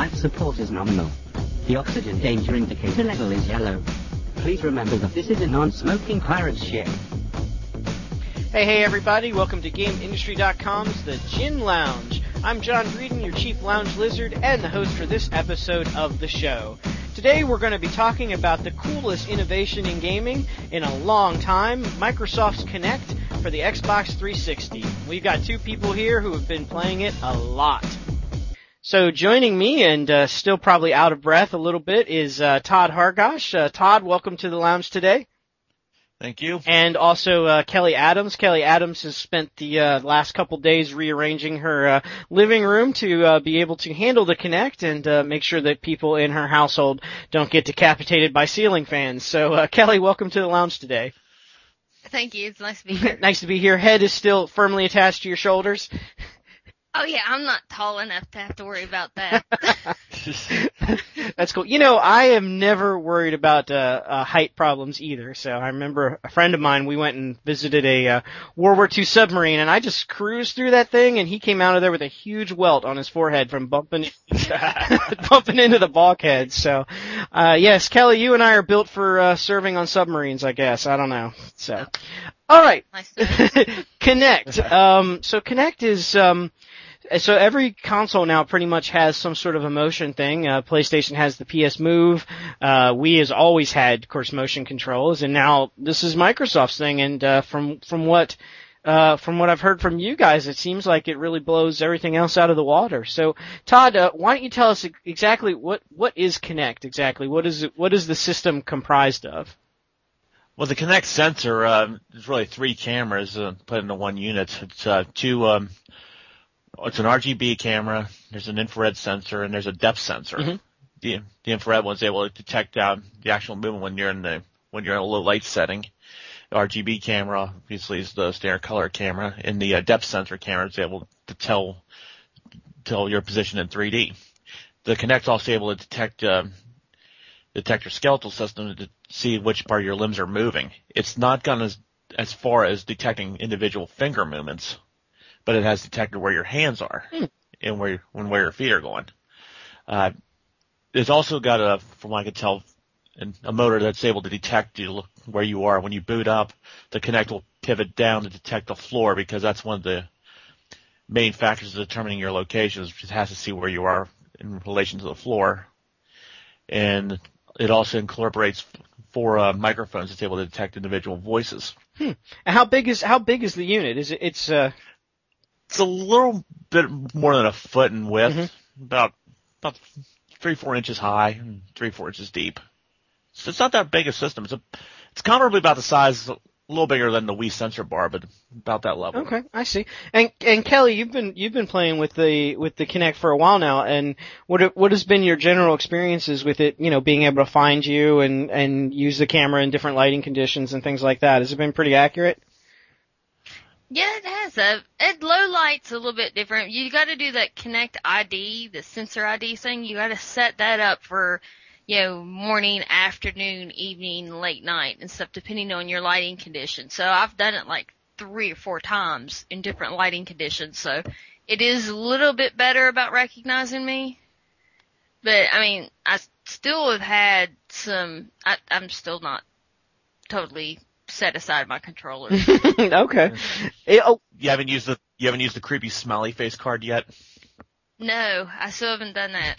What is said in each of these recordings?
life support is nominal. The oxygen danger indicator level is yellow. Please remember that this is a non-smoking Clarence Share. Hey everybody, welcome to GameIndustry.com's The Gin Lounge. I'm John Greedon, your chief lounge lizard, and the host for this episode of the show. Today we're going to be talking about the coolest innovation in gaming in a long time, Microsoft's Kinect for the Xbox 360. We've got two people here who have been playing it a lot. So joining me, and still probably out of breath a little bit, is Todd Hargosh. Todd, welcome to the lounge today. Thank you. And also Kelly Adams. Kelly Adams has spent the last couple days rearranging her living room to be able to handle the Kinect and make sure that people in her household don't get decapitated by ceiling fans. So Kelly, welcome to the lounge today. Thank you. It's nice to be here. Nice to be here. Head is still firmly attached to your shoulders. Oh yeah, I'm not tall enough to have to worry about that. That's cool. You know, I am never worried about height problems either. So I remember a friend of mine, we went and visited a World War II submarine, and I just cruised through that thing, and he came out of there with a huge welt on his forehead from bumping into the bulkhead. So, yes, Kelly, you and I are built for serving on submarines, I guess. I don't know. So, all right, nice. Kinect. So Kinect is so every console now pretty much has some sort of a motion thing. PlayStation has the PS Move. Wii has always had, of course, motion controls, and now this is Microsoft's thing. And from what I've heard from you guys, it seems like it really blows everything else out of the water. So, Todd, why don't you tell us exactly what is Kinect exactly? What is the system comprised of? Well, the Kinect sensor is really three cameras put into one unit. It's two. It's an RGB camera, there's an infrared sensor, and there's a depth sensor. Mm-hmm. The infrared one's able to detect the actual movement when you're in a low light setting. The RGB camera obviously is the standard color camera, and the depth sensor camera is able to tell your position in 3D. The Kinect's also able to detect your skeletal system to see which part of your limbs are moving. It's not gone as far as detecting individual finger movements, but it has detected where your hands are and where your feet are going. It's also got from what I can tell, a motor that's able to detect where you are. When you boot up, the Kinect will pivot down to detect the floor, because that's one of the main factors of determining your location. It has to see where you are in relation to the floor. And it also incorporates four microphones that's able to detect individual voices. And how big is the unit? Is it? It's a little bit more than a foot in width, mm-hmm. about 3-4 inches high and 3-4 inches deep. So it's not that big a system. It's comparably about the size, a little bigger than the Wii sensor bar, but about that level. Okay, I see. And Kelly, you've been playing with the Kinect for a while now, and what has been your general experiences with it? You know, being able to find you and use the camera in different lighting conditions and things like that. Has it been pretty accurate? Yeah, it has. At low light's a little bit different. You got to do that Kinect ID, the sensor ID thing. You got to set that up for, morning, afternoon, evening, late night and stuff, depending on your lighting conditions. So I've done it like 3 or 4 times in different lighting conditions. So it is a little bit better about recognizing me. But I mean, I still have had some. I'm still not totally set aside my controller. Okay. You haven't used the creepy smiley face card yet? No, I still haven't done that.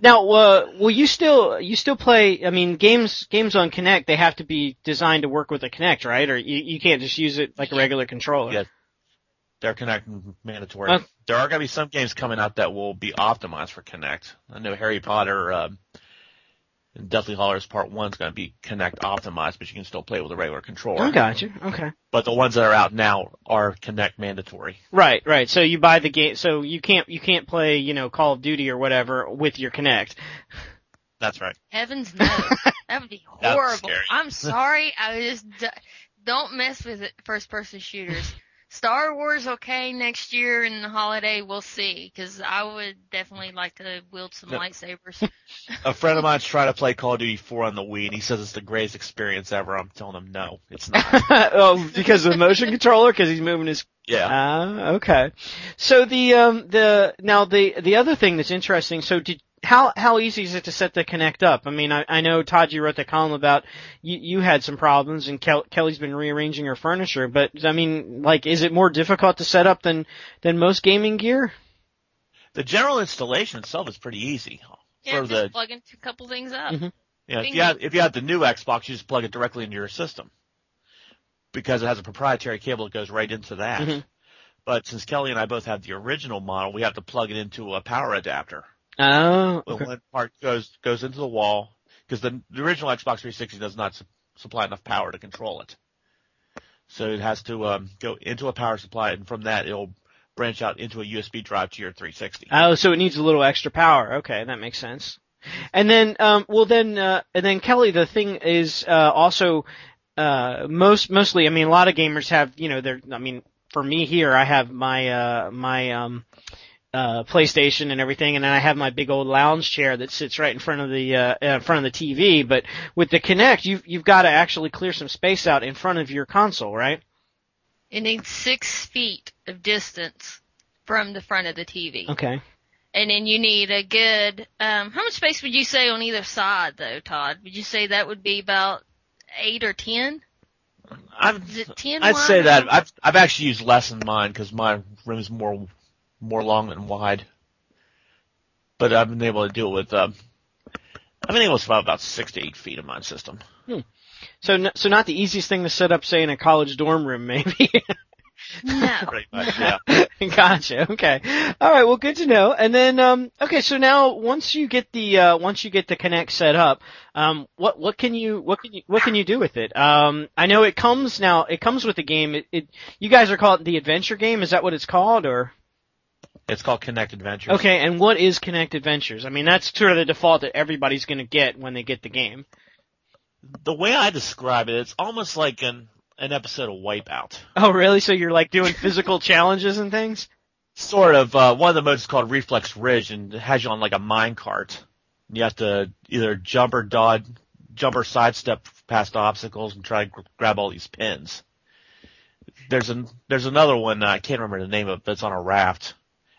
Now, will you still play? I mean, games on Kinect, they have to be designed to work with a Kinect, right? Or you can't just use it like a regular controller. Yeah, they're Kinect mandatory. There are going to be some games coming out that will be optimized for Kinect. I know Harry Potter and Deathly Hallows Part 1 is going to be Kinect optimized, but you can still play with a regular controller. I got you. Okay. But the ones that are out now are Kinect mandatory. Right. So you buy the game, so you can't play, Call of Duty or whatever with your Kinect. That's right. Heavens no. That would be horrible. I'm sorry. I just don't mess with it, first-person shooters. Star Wars, okay, next year in the holiday, we'll see, because I would definitely like to wield some lightsabers. A friend of mine's trying to play Call of Duty 4 on the Wii, and he says it's the greatest experience ever. I'm telling him, no, it's not. Oh, because of the motion controller? Because he's moving his... Yeah. Okay. So the other thing that's interesting, so how easy is it to set the Kinect up? I mean, I know, Todd, you wrote the column about you had some problems, and Kelly's been rearranging her furniture, but, I mean, like, is it more difficult to set up than most gaming gear? The general installation itself is pretty easy. Yeah, just plugging a couple things up. Mm-hmm. Yeah, if you have the new Xbox, you just plug it directly into your system because it has a proprietary cable that goes right into that. Mm-hmm. But since Kelly and I both have the original model, we have to plug it into a power adapter. Oh, okay. One part goes into the wall because the original Xbox 360 does not supply enough power to control it. So it has to go into a power supply, and from that it'll branch out into a USB drive to your 360. Oh, so it needs a little extra power. Okay, that makes sense. And then, Kelly, the thing is mostly, I mean, a lot of gamers have, you know, for me here, I have my PlayStation and everything, and then I have my big old lounge chair that sits right in front of the TV. But with the Kinect, you've got to actually clear some space out in front of your console, right? It needs 6 feet of distance from the front of the TV. Okay. And then you need a good how much space would you say on either side, though, Todd? Would you say that would be about 8 or 10? I'd say that I've actually used less than mine because my room is more long than wide. But I've been able to do it with spot about 6 to 8 feet in my system. Hmm. So not the easiest thing to set up, say in a college dorm room, maybe. No. Pretty much, yeah. Gotcha. Okay. All right. Well, good to know. And then, okay. So now, once you get the Kinect set up, what can you do with it? I know it comes with the game. You guys are calling it the adventure game. Is that what it's called, or? It's called Kinect Adventures. Okay. And what is Kinect Adventures? I mean, that's sort of the default that everybody's going to get when they get the game. The way I describe it, it's almost like an episode of Wipeout. Oh, really? So you're like doing physical challenges and things? Sort of. One of the modes is called Reflex Ridge, and it has you on like a minecart. You have to either jump or dodge, jump or sidestep past obstacles and try to grab all these pins. There's another one, I can't remember the name of it, but it's on a raft,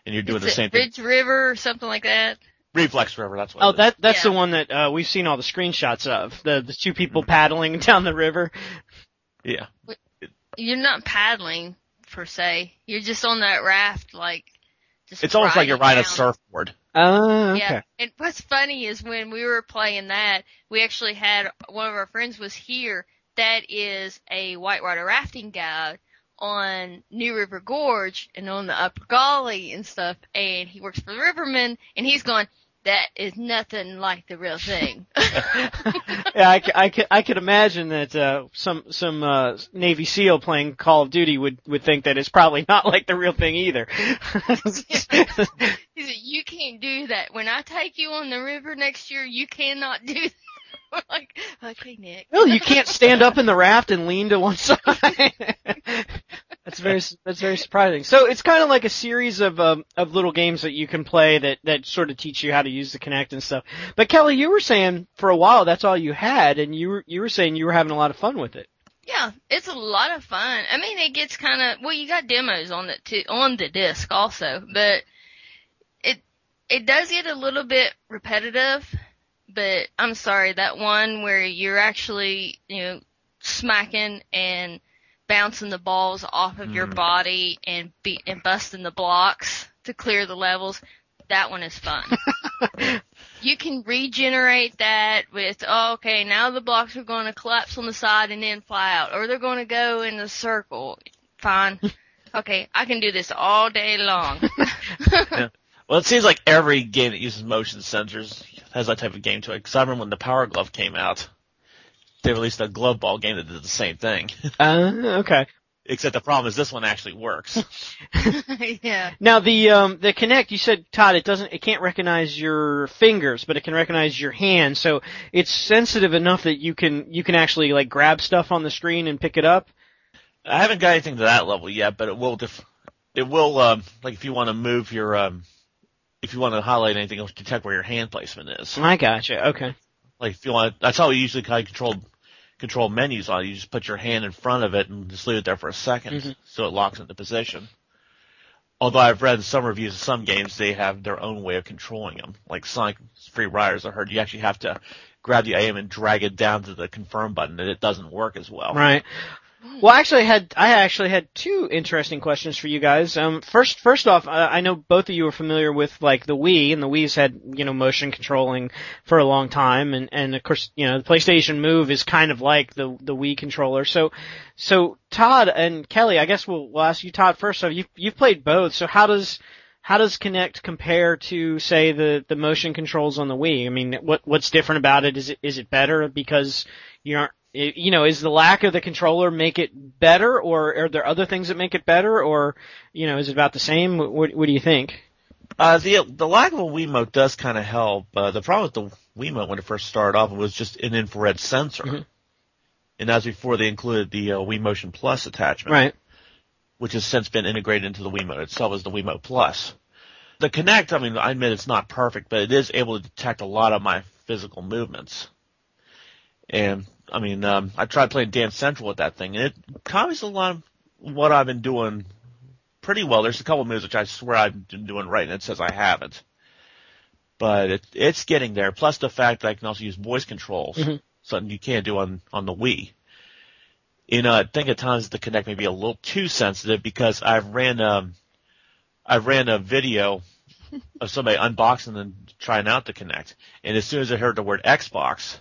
and you're doing the same thing. Ridge River or something like that? Reflex River, that's what it is. Oh, that's the one that we've seen all the screenshots of, the two people paddling down the river. Yeah. You're not paddling, per se. You're just on that raft, like, just it's almost like you're riding a surfboard. Oh, okay. Yeah. And what's funny is when we were playing that, we actually had one of our friends was here that is a whitewater rafting guide on New River Gorge and on the Upper Gully and stuff, and he works for the Rivermen, and he's going, that is nothing like the real thing. Yeah, I could imagine that some Navy SEAL playing Call of Duty would think that it's probably not like the real thing either. He said, you can't do that. When I take you on the river next year, you cannot do that. We're like, okay, Nick. No, you can't stand up in the raft and lean to one side. That's very surprising. So it's kind of like a series of little games that you can play that sort of teach you how to use the Kinect and stuff. But Kelly, you were saying for a while that's all you had, and you were saying you were having a lot of fun with it. Yeah, it's a lot of fun. I mean, it gets kind of you got demos on it too, on the disc also, but it does get a little bit repetitive. But I'm sorry, that one where you're actually, you know, smacking and bouncing the balls off of your body and busting the blocks to clear the levels, that one is fun. You can regenerate that with, now the blocks are going to collapse on the side and then fly out, or they're going to go in a circle. Fine. Okay, I can do this all day long. Yeah. Well, it seems like every game that uses motion sensors has that type of game to it. Because I remember when the Power Glove came out, they released a glove ball game that did the same thing. Okay. Except the problem is this one actually works. Yeah. Now the Kinect, you said, Todd, it can't recognize your fingers, but it can recognize your hand. So it's sensitive enough that you can actually like grab stuff on the screen and pick it up. I haven't got anything to that level yet, but it will like if you want to move your if you want to highlight anything, it'll detect where your hand placement is. I gotcha. Okay. Like if you want, that's how we usually kind of control menus on. You just put your hand in front of it and just leave it there for a second, so it locks into position. Although I've read some reviews of some games, they have their own way of controlling them. Like Sonic Free Riders, I heard you actually have to grab the aim and drag it down to the confirm button, and it doesn't work as well. Right. Well, actually, I had two interesting questions for you guys. First off, I know both of you are familiar with like the Wii, and the Wii's had, you know, motion controlling for a long time, and of course, you know, the PlayStation Move is kind of like the Wii controller. So Todd and Kelly, I guess we'll ask you, Todd, first. So you've played both. So how does Kinect compare to, say, the motion controls on the Wii? I mean, what's different about it? Is it better because you aren't, you know, is the lack of the controller make it better, or are there other things that make it better, or, you know, is it about the same? What do you think? The lack of a Wiimote does kind of help. The problem with the Wiimote when it first started off was just an infrared sensor. Mm-hmm. And that was before they included the Wii Motion Plus attachment. Right. Which has since been integrated into the Wiimote itself as the Wiimote Plus. The Kinect, I mean, I admit it's not perfect, but it is able to detect a lot of my physical movements. And I mean, I tried playing Dance Central with that thing, and it copies a lot of what I've been doing pretty well. There's a couple of moves which I swear I've been doing right, and it says I haven't. But it's getting there, plus the fact that I can also use voice controls, mm-hmm. something you can't do on the Wii. You know, I think at times the Kinect may be a little too sensitive because I ran a video of somebody unboxing and trying out the Kinect, and as soon as I heard the word Xbox,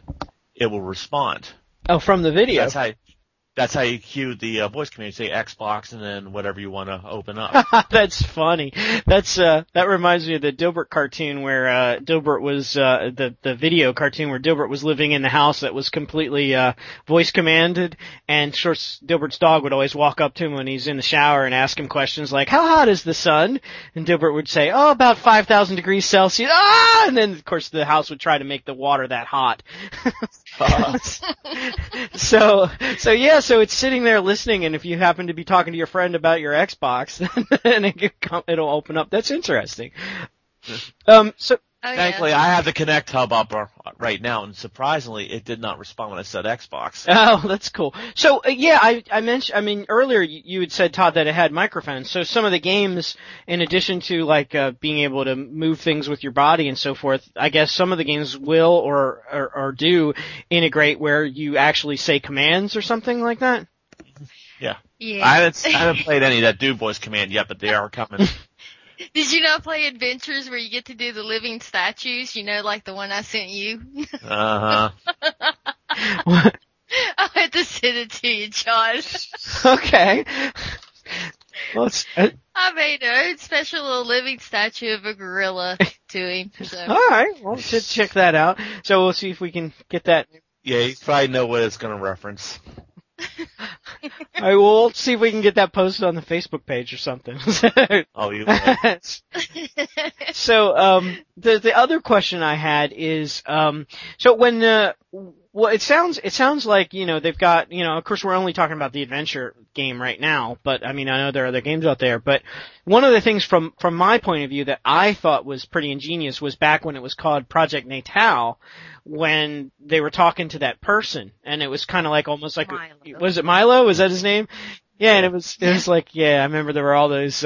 it will respond. Oh, from the video. That's how you cue the voice command. Say Xbox and then whatever you want to open up. That's funny. That reminds me of the Dilbert cartoon where Dilbert was the video cartoon where Dilbert was living in the house that was completely voice commanded, and Dilbert's dog would always walk up to him when he's in the shower and ask him questions like, "How hot is the sun?" And Dilbert would say, "Oh, about 5,000 degrees Celsius." Ah! And then of course the house would try to make the water that hot. So yes. So it's sitting there listening, and if you happen to be talking to your friend about your Xbox, then it'll open up. That's interesting. Thankfully, yeah. I have the Kinect hub up right now, and surprisingly, it did not respond when I said Xbox. Oh, that's cool. So, yeah, I mentioned, I mean, earlier you had said, Todd, that it had microphones. So some of the games, in addition to, like, being able to move things with your body and so forth, I guess some of the games will or do integrate where you actually say commands or something like that? Yeah. I haven't played any that do voice command yet, but they are coming. Did you not play Adventures where you get to do the living statues? You know, like the one I sent you? Uh-huh. What? I had to send it to you, Josh. Okay. Well, I made a special little living statue of a gorilla to him. So. All right. Well, we should check that out. So we'll see if we can get that. Yeah, you probably know what it's going to reference. All right, well, we'll see if we can get that posted on the Facebook page or something. Oh, you will. So, the other question I had is, so when, well, it sounds like, you know, they've got, you know, of course we're only talking about the adventure game right now, but I mean, I know there are other games out there, but one of the things from my point of view that I thought was pretty ingenious was back when it was called Project Natal, when they were talking to that person, and it was kind of like almost like, Milo. Was it Milo? Was that his name? Yeah, and it was like, yeah, I remember there were all those,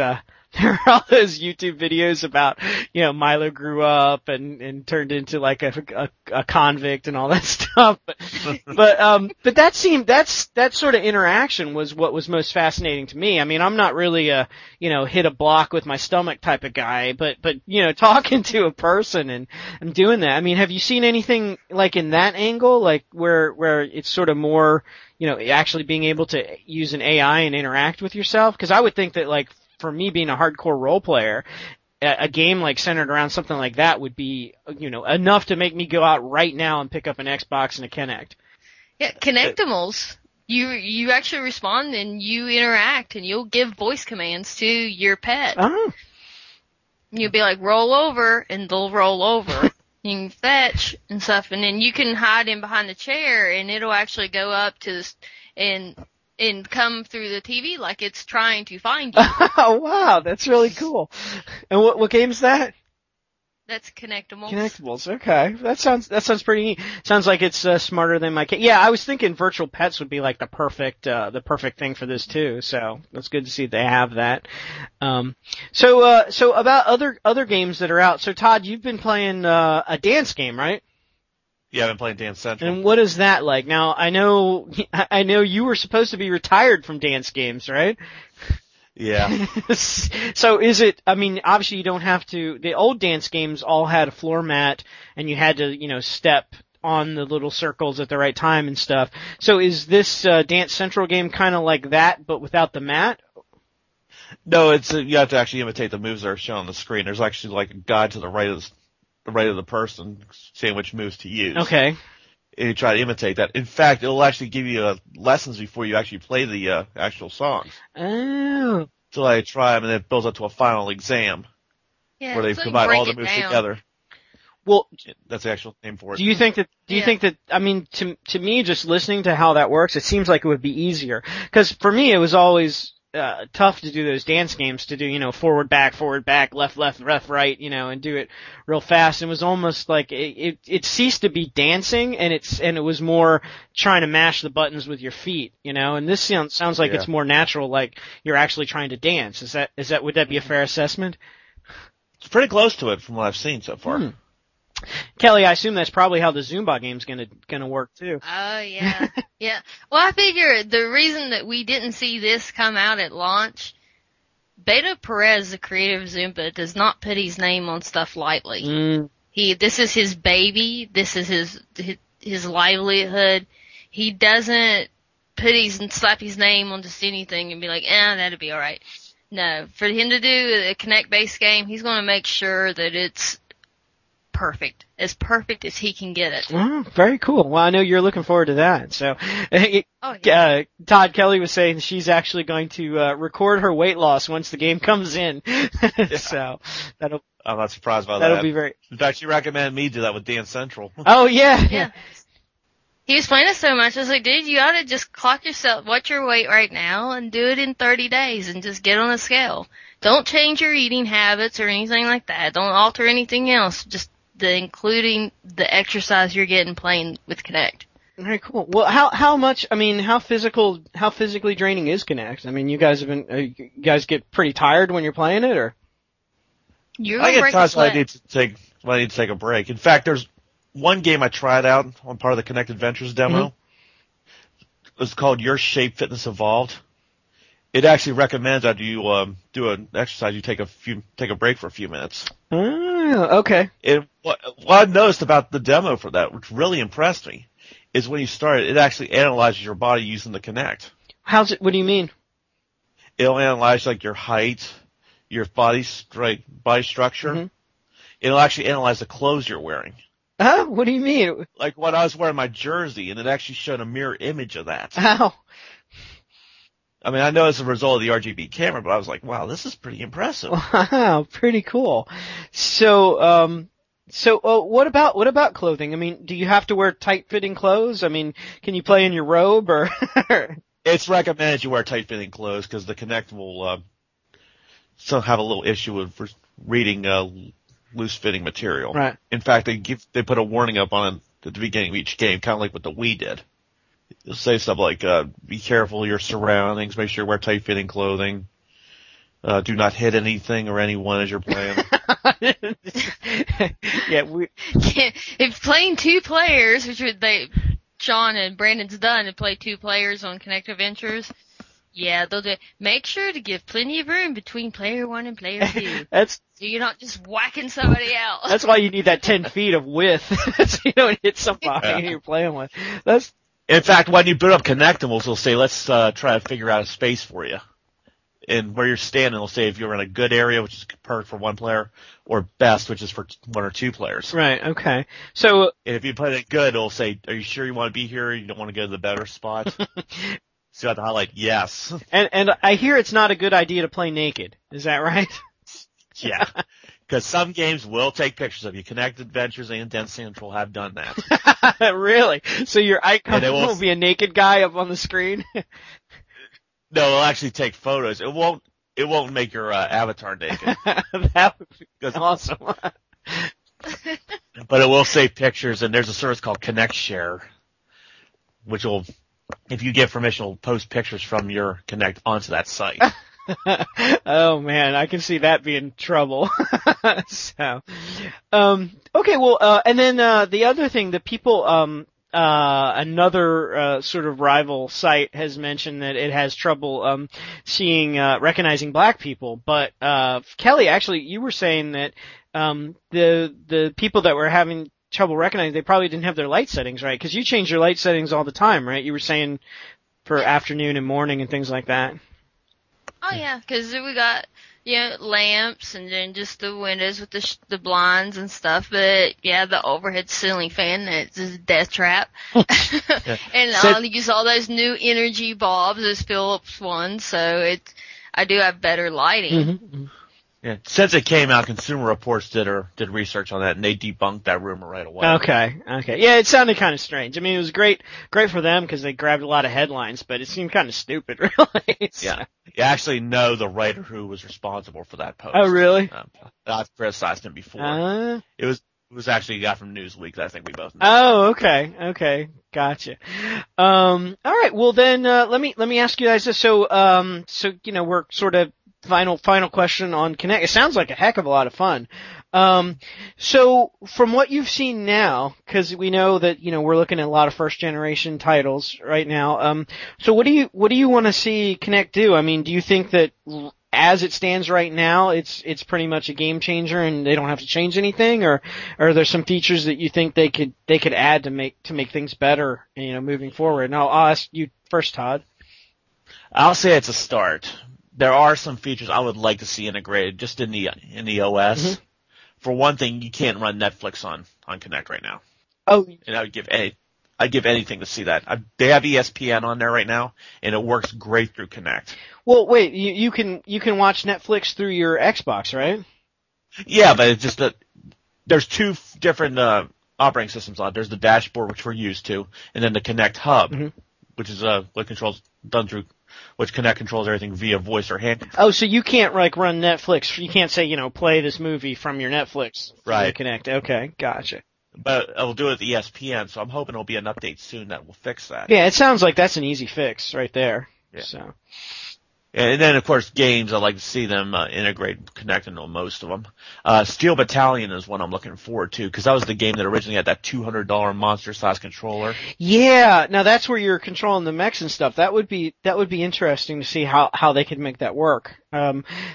there were all those YouTube videos about, you know, Milo grew up and turned into like a convict and all that stuff. But that sort of interaction was what was most fascinating to me. I mean, I'm not really a, you know, hit a block with my stomach type of guy, but, you know, talking to a person and doing that. I mean, have you seen anything like in that angle, like where it's sort of more, you know, actually being able to use an AI and interact with yourself? 'Cause I would think that, like, for me, being a hardcore role player, a game like centered around something like that would be, you know, enough to make me go out right now and pick up an Xbox and a Kinect. Yeah, Kinectmals. You actually respond and you interact, and you'll give voice commands to your pet. Oh. You'll be like, roll over, and they'll roll over. You can fetch and stuff, and then you can hide in behind the chair, and it'll actually go up to this and come through the TV like it's trying to find you. Oh, wow. That's really cool. And what game is that? That's Kinectmals. Kinectmals. Okay. That sounds pretty neat. Sounds like it's smarter than my cat. Yeah, I was thinking virtual pets would be like the perfect thing for this too. So it's good to see they have that. So about other games that are out. So Todd, you've been playing a dance game, right? Yeah, I've been playing Dance Central. And what is that like? Now, I know you were supposed to be retired from dance games, right? Yeah. So is it, I mean, obviously you don't have to, the old dance games all had a floor mat and you had to, you know, step on the little circles at the right time and stuff. So is this Dance Central game kind of like that, but without the mat? No, it's, you have to actually imitate the moves that are shown on the screen. There's actually like a guide to the right of the person saying which moves to use. Okay. And you try to imitate that. In fact, it'll actually give you lessons before you actually play the actual songs. Oh. So I try them, and then it builds up to a final exam where they combine all the moves together. Well, that's the actual name for it. Do you think that I mean, to me, just listening to how that works, it seems like it would be easier. Because for me, it was always tough to do those dance games, to do, you know, forward, back, left, right, you know, and do it real fast. It was almost like it ceased to be dancing and it was more trying to mash the buttons with your feet, you know, and this sounds like it's more natural, like you're actually trying to dance. Would that be a fair assessment? It's pretty close to it from what I've seen so far. Hmm. Kelly, I assume that's probably how the Zumba game's gonna work too. Oh yeah. Yeah. Well, I figure the reason that we didn't see this come out at launch, Beto Perez, the creator of Zumba, does not put his name on stuff lightly. Mm. This is his baby. This is his livelihood. He doesn't slap his name on just anything and be like, that'll be all right. No, for him to do a Kinect-based game, he's gonna make sure that it's perfect as he can get it. Oh, very cool. Well, I know you're looking forward to that. So, Todd, Kelly was saying she's actually going to record her weight loss once the game comes in. So I'm not surprised by that. That'll be very. In fact, she recommended me do that with Dance Central. Oh yeah. He was playing it so much, I was like, dude, you ought to just clock yourself, watch your weight right now, and do it in 30 days, and just get on a scale. Don't change your eating habits or anything like that. Don't alter anything else. Just including the exercise you're getting playing with Kinect. Very cool. Well, how much? I mean, how physically draining is Kinect? I mean, you guys get pretty tired when you're playing it, or? I get tired, so I need to take a break. In fact, there's one game I tried out on part of the Kinect Adventures demo. Mm-hmm. It was called Your Shape Fitness Evolved. It actually recommends after you do an exercise, you take a break for a few minutes. Oh, okay. What I noticed about the demo for that, which really impressed me, is when you start it actually analyzes your body using the Kinect. How's it? What do you mean? It'll analyze like your height, your body structure. Mm-hmm. It'll actually analyze the clothes you're wearing. Huh? What do you mean? Like when I was wearing my jersey, and it actually showed a mirror image of that. Ow. I mean, I know it's a result of the RGB camera, but I was like, wow, this is pretty impressive. Wow, pretty cool. So, what about clothing? I mean, do you have to wear tight-fitting clothes? I mean, can you play in your robe or? It's recommended you wear tight-fitting clothes because the Kinect will, still have a little issue with reading, loose-fitting material. Right. In fact, they put a warning up on it at the beginning of each game, kind of like what the Wii did. It'll say stuff like, be careful of your surroundings, make sure you wear tight-fitting clothing, do not hit anything or anyone as you're playing. If playing two players, which Sean and Brandon's done, and play two players on Kinect Adventures, they'll do it. Make sure to give plenty of room between player one and player two. So you're not just whacking somebody out. That's why you need that 10 feet of width, so you don't hit somebody you're playing with. In fact, when you boot up Kinectmals, it'll say, let's try to figure out a space for you. And where you're standing, it'll say if you're in a good area, which is perfect for one player, or best, which is for one or two players. Right, okay. So, and if you play it good, it'll say, are you sure you want to be here? You don't want to go to the better spot? So you have to highlight, yes. And I hear it's not a good idea to play naked. Is that right? Yeah. Because some games will take pictures of you. Kinect Adventures and Dance Central have done that. Really? So your icon will be a naked guy up on the screen? No, it'll actually take photos. It won't make your avatar naked. That would be awesome. But it will save pictures, and there's a service called Kinect Share, which will, if you give permission, will post pictures from your Kinect onto that site. Oh man, I can see that being trouble. So, okay, well, and then the other thing that people, another sort of rival site has mentioned that it has trouble seeing recognizing black people, but Kelly, actually, you were saying that the people that were having trouble recognizing, they probably didn't have their light settings right, because you change your light settings all the time, right? You were saying for afternoon and morning and things like that. Oh yeah, because we got, you know, lamps and then just the windows with the blinds and stuff. But yeah, the overhead ceiling fan, it's a death trap. And so, I'll use all those new energy bulbs, those Philips ones. So it's, I do have better lighting. Mm-hmm. Yeah. Since it came out, Consumer Reports did research on that, and they debunked that rumor right away. Okay. Yeah, it sounded kind of strange. I mean, it was great for them because they grabbed a lot of headlines, but it seemed kind of stupid, really. So. Yeah. You actually know the writer who was responsible for that post. Oh, really? I've criticized him before. It was actually a guy from Newsweek that I think we both know. Oh, okay. Okay. Gotcha. All right. Well, then let me ask you guys this. So you know, we're sort of Final question on Kinect. It sounds like a heck of a lot of fun. So from what you've seen now, because we know that, you know, we're looking at a lot of first generation titles right now. So what do you want to see Kinect do? I mean, do you think that as it stands right now, it's pretty much a game changer and they don't have to change anything, or are there some features that you think they could add to make things better, you know, moving forward? And I'll ask you first, Todd. I'll say it's a start. There are some features I would like to see integrated just in the OS. Mm-hmm. For one thing, you can't run Netflix on Kinect right now. Oh, and I'd give anything to see that. They have ESPN on there right now, and it works great through Kinect. Well, wait, you can watch Netflix through your Xbox, right? Yeah, but it's just that there's two different operating systems on it. There's the dashboard, which we're used to, and then the Kinect Hub, mm-hmm. which is what controls done through. Which Kinect controls everything via voice or hand control. Oh, so you can't like run Netflix. You can't say, you know, play this movie from your Netflix. Right. Kinect. Okay, gotcha. But it'll do it with ESPN, so I'm hoping there'll be an update soon that will fix that. Yeah, it sounds like that's an easy fix right there. Yeah. So. And then, of course, games. I like to see them integrate Kinect into most of them. Steel Battalion is one I'm looking forward to, because that was the game that originally had that $200 monster-sized controller. Yeah, now that's where you're controlling the mechs and stuff. That would be interesting to see how they could make that work.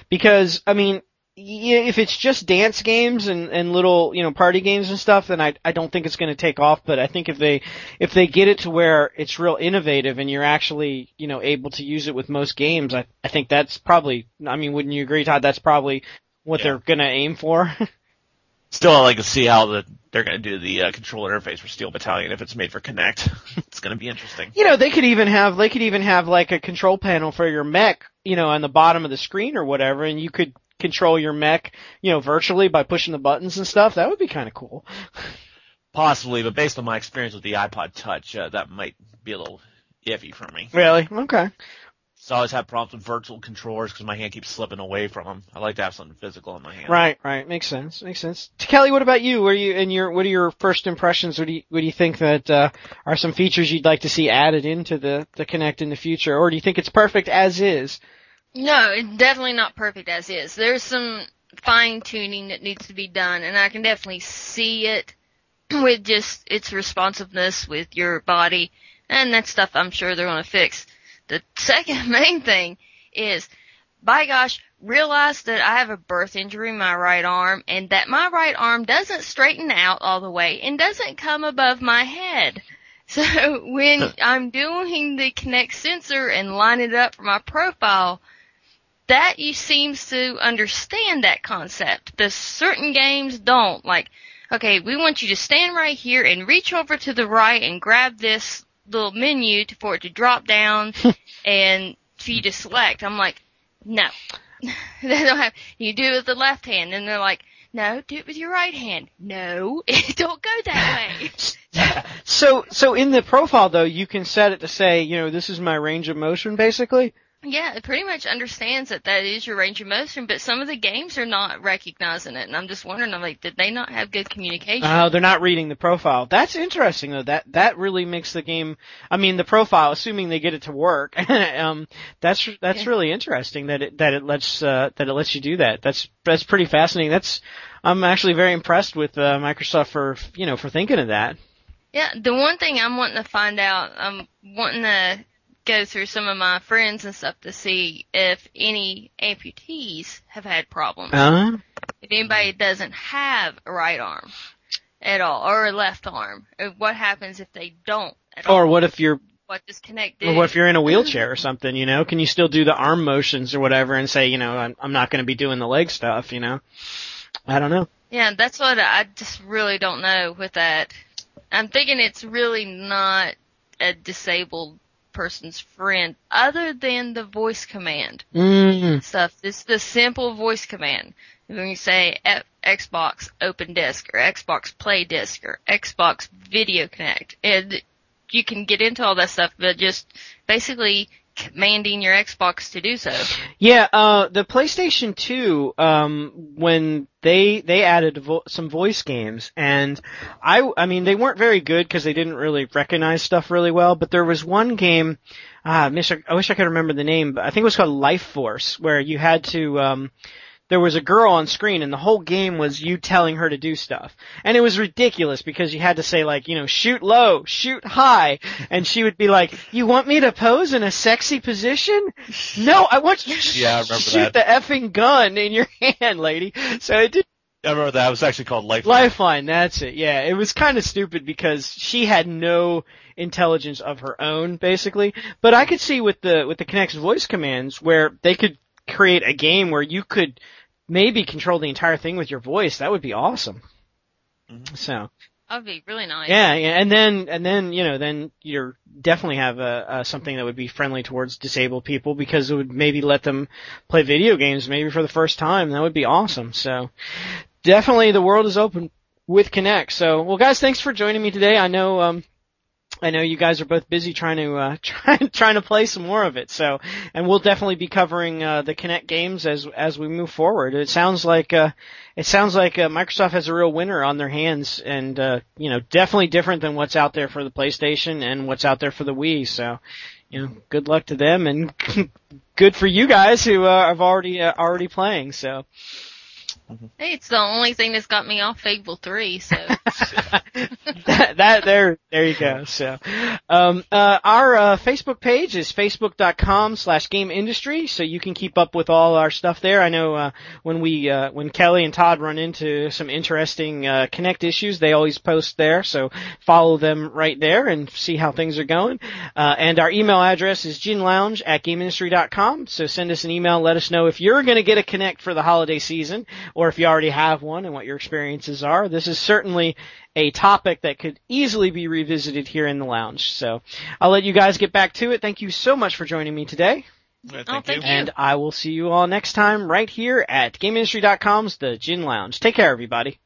Because, I mean, if it's just dance games and little, you know, party games and stuff, then I don't think it's going to take off. But I think if they get it to where it's real innovative and you're actually, you know, able to use it with most games, I think that's probably, I mean, wouldn't you agree, Todd? That's probably what they're going to aim for. Still, I like to see how they're going to do the control interface for Steel Battalion if it's made for Kinect. It's going to be interesting. You know, they could even have like a control panel for your mech, you know, on the bottom of the screen or whatever, and you could control your mech, you know, virtually by pushing the buttons and stuff. That would be kind of cool. Possibly, but based on my experience with the iPod Touch, that might be a little iffy for me. Really? Okay. So I always have problems with virtual controllers because my hand keeps slipping away from them. I like to have something physical in my hand. Right. Makes sense. Kelly, what about you? What are your first impressions? What do you think that are some features you'd like to see added into the Kinect in the future, or do you think it's perfect as is? No, it's definitely not perfect as is. There's some fine-tuning that needs to be done, and I can definitely see it with just its responsiveness with your body, and that stuff I'm sure they're going to fix. The second main thing is, by gosh, realize that I have a birth injury in my right arm, and that my right arm doesn't straighten out all the way and doesn't come above my head. So when I'm doing the Kinect sensor and line it up for my profile, that you seems to understand that concept. The certain games don't. Like, okay, we want you to stand right here and reach over to the right and grab this little menu for it to drop down and for you to select. I'm like, no. They don't have. You do it with the left hand, and they're like, no, do it with your right hand. No, it don't go that way. So in the profile though, you can set it to say, you know, this is my range of motion, basically. Yeah, it pretty much understands that that is your range of motion, but some of the games are not recognizing it, and I'm just wondering, I'm like, did they not have good communication? Oh, they're not reading the profile. That's interesting, though. That really makes the game, I mean, the profile, assuming they get it to work, that's really interesting that it lets you do that. That's pretty fascinating. I'm actually very impressed with Microsoft for thinking of that. Yeah, the one thing I'm wanting to find out, I'm wanting to go through some of my friends and stuff to see if any amputees have had problems. If anybody doesn't have a right arm at all or a left arm, what happens if they don't at all? Or what if you're disconnected? Or what if you're in a wheelchair or something? You know, can you still do the arm motions or whatever and say, you know, I'm not going to be doing the leg stuff? You know, I don't know. Yeah, that's what I just really don't know with that. I'm thinking it's really not a disabled person's friend other than the voice command stuff. It's the simple voice command. When you say Xbox open disk or Xbox play disk or Xbox video Kinect, and you can get into all that stuff, but just basically commanding your Xbox to do so. Yeah, the PlayStation 2, when they added some voice games, and I mean, they weren't very good because they didn't really recognize stuff really well, but there was one game, I wish I could remember the name, but I think it was called Life Force, where you had to, there was a girl on screen and the whole game was you telling her to do stuff. And it was ridiculous because you had to say, like, you know, shoot low, shoot high. And she would be like, you want me to pose in a sexy position? No, I want you to shoot the effing gun in your hand, lady. So it did. I remember that. It was actually called Lifeline. Lifeline, that's it. Yeah, it was kind of stupid because she had no intelligence of her own, basically. But I could see with the Kinect's voice commands where they could create a game where you could maybe control the entire thing with your voice. That would be awesome. Mm-hmm. So that would be really nice. Yeah, and then you know, then you're definitely have something that would be friendly towards disabled people because it would maybe let them play video games maybe for the first time. That would be awesome. So definitely the world is open with Kinect. So, well, guys, thanks for joining me today. I know you guys are both busy trying to play some more of it. So, and we'll definitely be covering the Kinect games as we move forward. It sounds like Microsoft has a real winner on their hands, and you know, definitely different than what's out there for the PlayStation and what's out there for the Wii. So, you know, good luck to them, and good for you guys who have already playing. So. Hey, it's the only thing that's got me off Fable 3, so. There you go. So, our Facebook page is facebook.com/GameIndustry, so you can keep up with all our stuff there. I know when Kelly and Todd run into some interesting Kinect issues, they always post there, so follow them right there and see how things are going. And our email address is ginlounge@GameIndustry.com, so send us an email, let us know if you're going to get a Kinect for the holiday season, or if you already have one and what your experiences are. This is certainly a topic that could easily be revisited here in the lounge. So I'll let you guys get back to it. Thank you so much for joining me today. Thank you. And I will see you all next time right here at GameIndustry.com's The Gin Lounge. Take care, everybody.